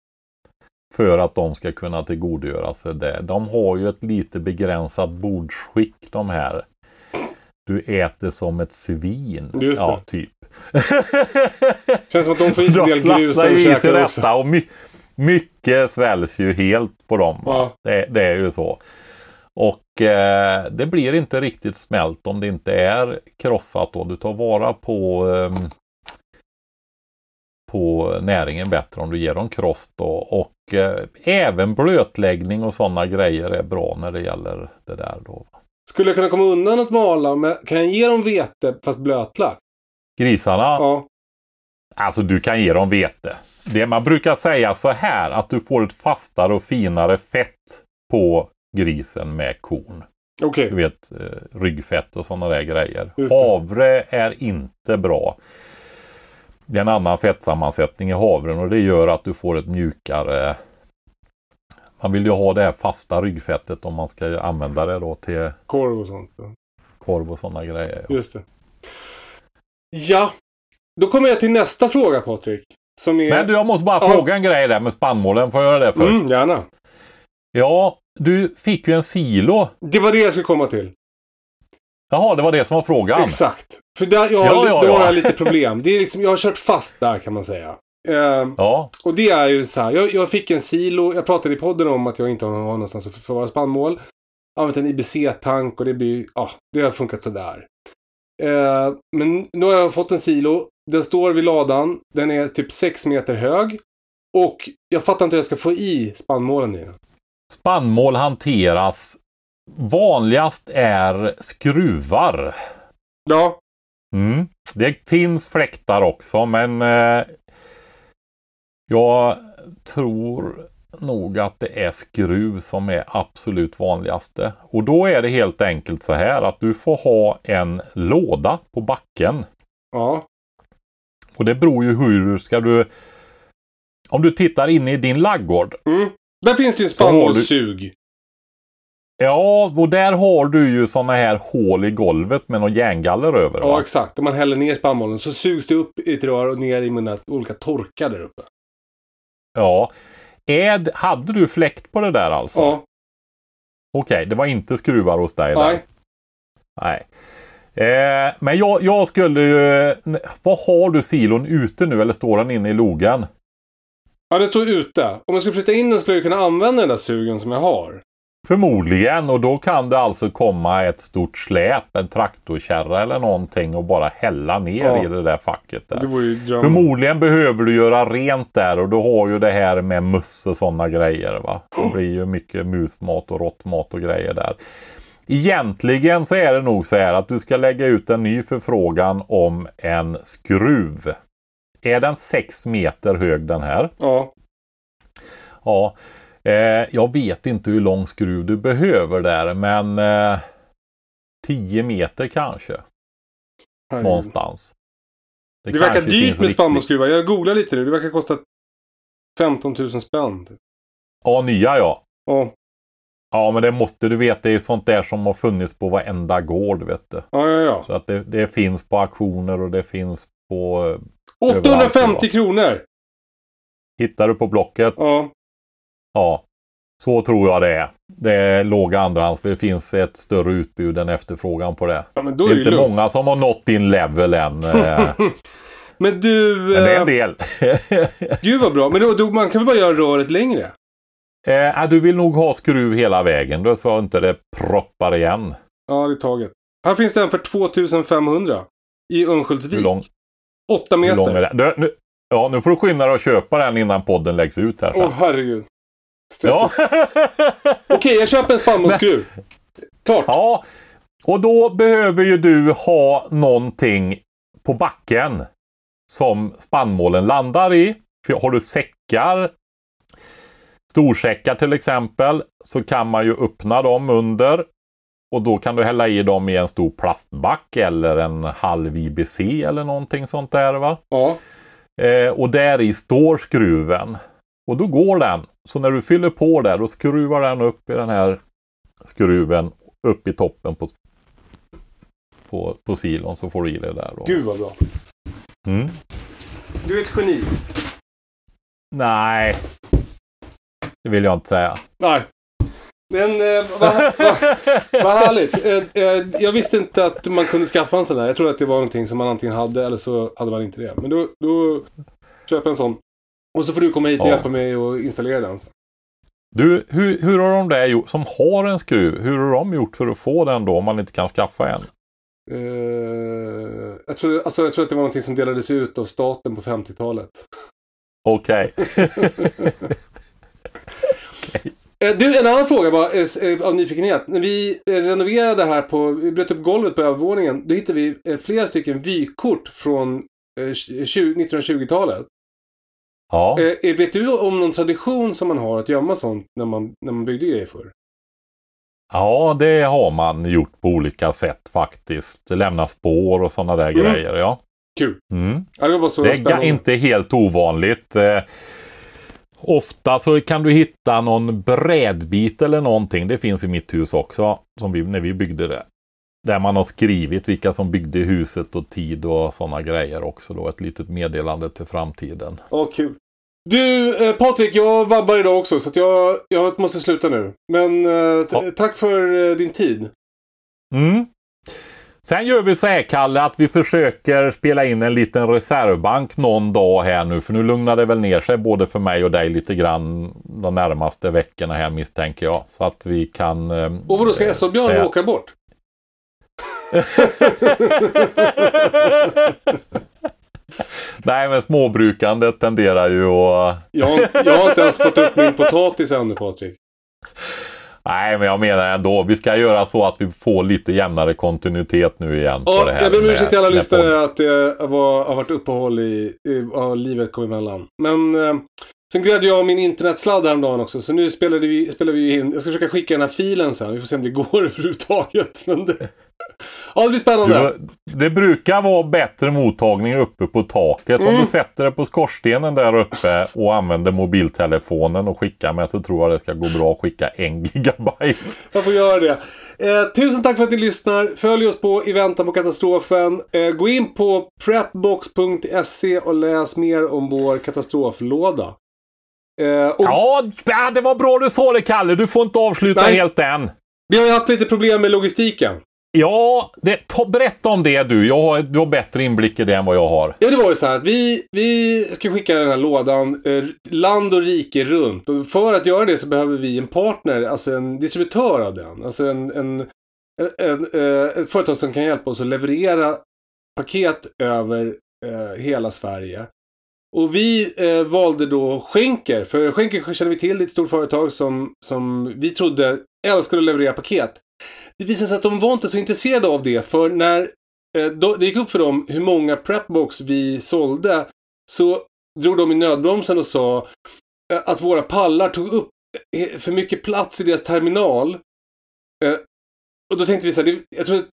För att de ska kunna tillgodogöra sig det. De har ju ett lite begränsat bordsskick, de här. Du äter som ett svin. Just det. Ja, typ. Känns som att de får i sig en del grus när de käkar också. Och mycket sväljs ju helt på dem. Ja. Det är ju så. Och det blir inte riktigt smält om det inte är krossat. Då. Du tar vara på näringen bättre om du ger dem kross då. Och även blötläggning och sådana grejer är bra när det gäller det där då. Skulle jag kunna komma undan att mala, men kan jag ge dem vete fast blötlagt? Grisarna? Ja. Alltså du kan ge dem vete. Det man brukar säga så här, att du får ett fastare och finare fett på grisen med korn. Okay. Du vet, ryggfett och sådana där grejer. Havre är inte bra. Det är en annan fettsammansättning i havren och det gör att du får ett mjukare... Man vill ju ha det här fasta ryggfettet om man ska använda det då till... Korv och sånt. Ja. Korv och sådana grejer. Ja. Just det. Ja, då kommer jag till nästa fråga, Patrik. Som är... Men du, jag måste bara fråga en grej där med spannmålen. Får jag göra det först? Mm, gärna. Ja, du fick ju en silo. Det var det jag skulle komma till. Jaha, det var det som var frågan. Exakt. För där har jag lite problem. Det är liksom, jag har kört fast där kan man säga. Ja. Och det är ju så här. Jag fick en silo. Jag pratade i podden om att jag inte har någonstans att förvara spannmål. Använt en IBC-tank och det blir... Ja, det har funkat sådär. Men nu har jag fått en silo. Den står vid ladan. Den är typ 6 meter hög. Och jag fattar inte hur jag ska få i spannmålen i den. Spannmål hanteras... Vanligast är skruvar. Ja. Mm. Det finns fläktar också, men jag tror nog att det är skruv som är absolut vanligaste. Och då är det helt enkelt så här att du får ha en låda på backen. Ja. Och det beror ju hur ska du... Om du tittar in i din laggård. Mm. Där finns det ju spannmålssug. Ja, och där har du ju såna här hål i golvet med någon järngaller över. Ja, va? Exakt. Om man häller ner spannmålen så sugs det upp i ett rör och ner i mina olika torkar där uppe. Ja. Hade du fläkt på det där alltså? Ja. Okej, det var inte skruvar hos dig där. Nej. Men jag skulle ju... Vad har du silon ute nu eller står den inne i logen? Ja, den står ute. Om jag skulle flytta in den skulle jag kunna använda den där sugen som jag har. Förmodligen, och då kan det alltså komma ett stort släp, en traktorkärra eller någonting och bara hälla ner i det där facket där. Förmodligen behöver du göra rent där och du har ju det här med möss och sådana grejer va. Det blir ju mycket musmat och råttmat och grejer där. Egentligen så är det nog så här att du ska lägga ut en ny förfrågan om en skruv. Är den 6 meter hög den här? Ja. Ja. Jag vet inte hur lång skruv du behöver där, men 10 meter kanske. Herre. Någonstans. Det verkar dyrt med spannmålsskruvar. Jag googlar lite nu. Det verkar kosta 15 000 spänn. Ja, nya ja. Ja. Ja, men det måste du veta. Det är sånt där som har funnits på varenda gård, vet du. Ja. Så att det finns på auktioner och det finns på... 850 kronor! Hittar du på Blocket? Ja. Ja, så tror jag det är. Det är låga andrahands. Det finns ett större utbud än efterfrågan på det. Ja, men då är det inte lugnt. Många som har nått din level än. Men du... Men det är en del. Gud vad bra. Men då man kan väl bara göra röret längre? Du vill nog ha skruv hela vägen. Då så inte det proppar igen. Ja, det är taget. Här finns den för 2500 i Örnsköldsvik. 8 meter. Hur lång är det? Nu får du skynda dig och köpa den innan podden läggs ut här. Åh, herregud. Ja. Okej, jag köper en spannmålsskruv. Klart. Ja, och då behöver ju du ha någonting på backen som spannmålen landar i. För har du säckar, storsäckar till exempel, så kan man ju öppna dem under. Och då kan du hälla i dem i en stor plastback eller en halv IBC eller någonting sånt där, va? Ja. Och där i står skruven. Och då går den. Så när du fyller på där, då skruvar den upp i den här skruven. Upp i toppen på silon, så får du i det där då. Gud vad bra. Mm. Du är ett geni. Nej. Det vill jag inte säga. Nej. Men vad härligt. Jag visste inte att man kunde skaffa en sån där. Jag trodde att det var någonting som man antingen hade eller så hade man inte det. Men då köper en sån. Och så får du komma hit och hjälpa mig och installera den. Du, hur har de där gjort, som har en skruv? Hur har de gjort för att få den då om man inte kan skaffa en? Jag tror att det var någonting som delades ut av staten på 50-talet. Okej. Okay. Du, en annan fråga bara av nyfikenhet. När vi renoverade här vi bröt upp golvet på övervåningen, då hittade vi flera stycken vykort från 1920-talet. Ja. Vet du om någon tradition som man har att gömma sånt när man byggde grejer för? Ja, det har man gjort på olika sätt faktiskt. Lämna spår och sådana där grejer, ja. Kul. Mm. Ja, det var bara så spännande. Inte helt ovanligt. Ofta så kan du hitta någon brädbit eller någonting. Det finns i mitt hus också, när vi byggde det. Där man har skrivit vilka som byggde huset och tid och sådana grejer också då. Ett litet meddelande till framtiden. Åh, kul. Du, Patrik, jag vabbar idag också så att jag måste sluta nu. Men tack för din tid. Mm. Sen gör vi så här, Kalle, att vi försöker spela in en liten reservbank någon dag här nu. För nu lugnar det väl ner sig både för mig och dig lite grann de närmaste veckorna här, misstänker jag. Så att vi kan... och vadå, ska SO-Björn åka bort? Nej, men småbrukandet tenderar ju att... jag har inte ens fått upp min potatis ännu, Patrik. Nej, men jag menar ändå, vi ska göra så att vi får lite jämnare kontinuitet nu igen. Ja, på det här. Jag ber ursäkt till alla lyssnare att det har varit uppehåll i livet kom emellan. Men sen grädde jag min internetsladd häromdagen också, så nu spelar vi in. Jag ska försöka skicka den här filen sen, vi får se om det går överhuvudtaget, men det... Ja, det blir spännande. Det brukar vara bättre mottagning uppe på taket. Om du sätter det på skorstenen där uppe och använder mobiltelefonen och skickar med, så tror jag det ska gå bra att skicka 1 gigabyte. Jag får göra det. Tusen tack för att ni lyssnar. Följ oss på I väntan på katastrofen. Gå in på prepbox.se och läs mer om vår katastroflåda. Ja, det var bra du sa det, Kalle. Du får inte avsluta helt än. Vi har ju haft lite problem med logistiken. Ja, berätta om det du. Du har bättre inblick i det än vad jag har. Ja, det var ju så här att vi ska skicka den här lådan land och rike runt. Och för att göra det så behöver vi en partner, alltså en distributör av den. Alltså ett företag som kan hjälpa oss att leverera paket över hela Sverige. Och vi valde då Schenker. För Schenker känner vi till, det är ett stort företag som vi trodde älskade att leverera paket. Det visade sig att de var inte så intresserade av det, för när det gick upp för dem hur många prepbox vi sålde, så drog de i nödbromsen och sa att våra pallar tog upp för mycket plats i deras terminal. Och då tänkte vi så här,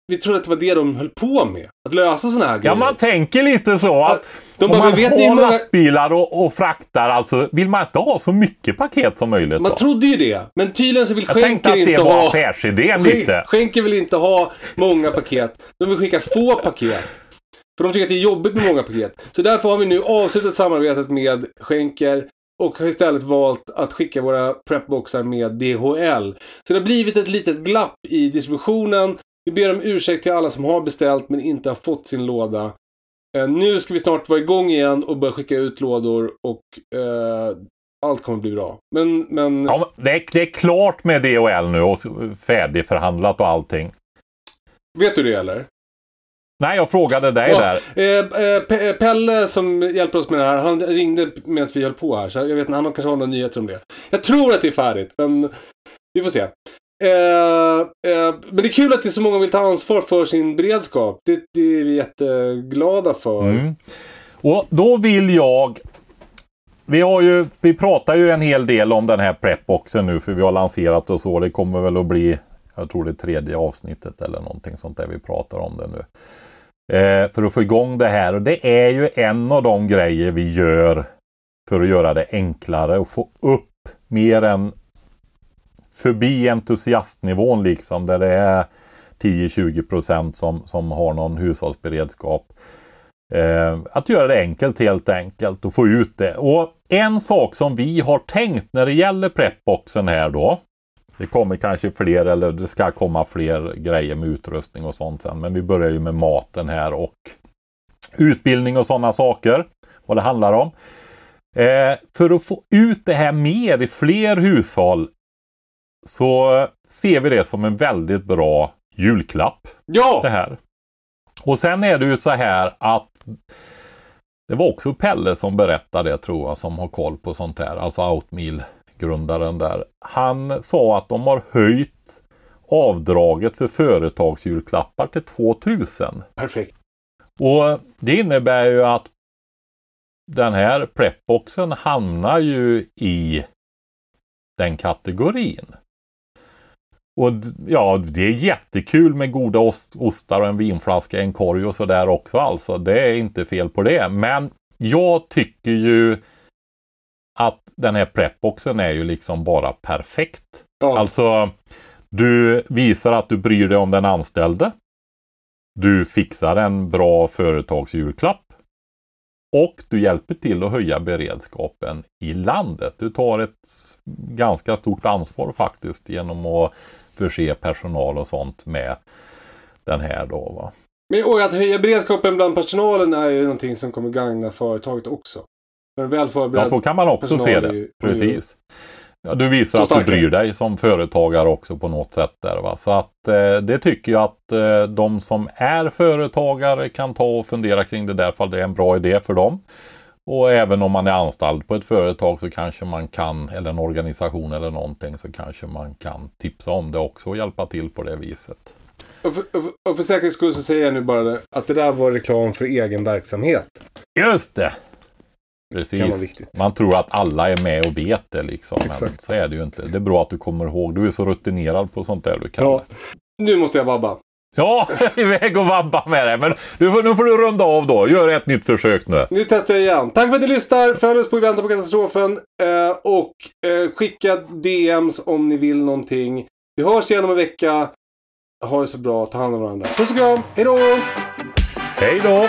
vi trodde att det var det de höll på med, att lösa såna här grejer. Ja, man tänker lite så att de bara, man vet, har lastbilar och fraktar, alltså vill man inte ha så mycket paket som möjligt då? Man trodde ju det, men tydligen så vill Schenker inte ha... Schenker vill inte ha många paket, de vill skicka få paket. För de tycker att det är jobbigt med många paket. Så därför har vi nu avslutat samarbetet med Schenker och har istället valt att skicka våra prepboxar med DHL. Så det har blivit ett litet glapp i distributionen. Vi ber om ursäkt till alla som har beställt men inte har fått sin låda. Nu ska vi snart vara igång igen och börja skicka ut lådor och allt kommer bli bra. Men... Ja, det är klart med DHL nu och färdigförhandlat och allting. Vet du det eller? Nej, jag frågade dig där. Pelle som hjälper oss med det här, han ringde medan vi höll på här. Så jag vet inte, han kanske har några nyheter om det. Jag tror att det är färdigt, men vi får se. Men det är kul att det är så många vill ta ansvar för sin beredskap. Det är vi jätteglada för. Mm. Och då vill jag... Vi pratar ju en hel del om den här prepboxen nu, för vi har lanserat och så. Det kommer väl att bli, jag tror det 3:e avsnittet eller någonting sånt där vi pratar om det nu. För att få igång det här. Och det är ju en av de grejer vi gör för att göra det enklare och få upp mer än förbi entusiastnivån liksom. Där det är 10-20% som har någon hushållsberedskap. Att göra det enkelt helt enkelt och få ut det. Och en sak som vi har tänkt när det gäller prepboxen här då. Det kommer kanske fler, eller det ska komma fler grejer med utrustning och sånt sen. Men vi börjar ju med maten här och utbildning och sådana saker. Vad det handlar om. För att få ut det här mer i fler hushåll så ser vi det som en väldigt bra julklapp. Ja! Det här. Och sen är det ju så här att det var också Pelle som berättade det, tror jag, som har koll på sånt här. Alltså Oatmill-grundaren där. Han sa att de har höjt avdraget för företagsjulklappar till 2000. Perfekt. Och det innebär ju att den här prepboxen hamnar ju i den kategorin. Och ja, det är jättekul med goda ostar och en vinflaska, en korg och sådär också, alltså. Det är inte fel på det. Men jag tycker ju att den här prepboxen är ju liksom bara perfekt. Ja. Alltså, du visar att du bryr dig om den anställde. Du fixar en bra företagsjulklapp. Och du hjälper till att höja beredskapen i landet. Du tar ett ganska stort ansvar faktiskt genom att förse personal och sånt med den här då, va. Men och att höja beredskapen bland personalen är ju någonting som kommer gagna företaget också. Men väl förberedd. Ja, så kan man också se det. Precis. Ja, du visar att du bryr dig som företagare också på något sätt där, va. Så att det tycker jag att de som är företagare kan ta och fundera kring det där, för det är en bra idé för dem. Och även om man är anställd på ett företag så kanske man kan, eller en organisation eller någonting, så kanske man kan tipsa om det också och hjälpa till på det viset. Och för säkerhets skull så säger jag nu bara det, att det där var reklam för egen verksamhet. Just det! Precis. Man tror att alla är med och vet det liksom. Men så är det ju inte. Det är bra att du kommer ihåg. Du är så rutinerad på sånt där du kan. Ja. Nu måste jag vabba. Ja, iväg och vabba med det. Men nu får du runda av då. Gör ett nytt försök nu. Nu testar jag igen. Tack för att ni lyssnar. Följ oss på Vänta på katastrofen. Och skicka DMs om ni vill någonting. Vi hörs igen om en vecka. Ha det så bra. Ta hand om varandra. Puss och kram. Hej då! Hej då!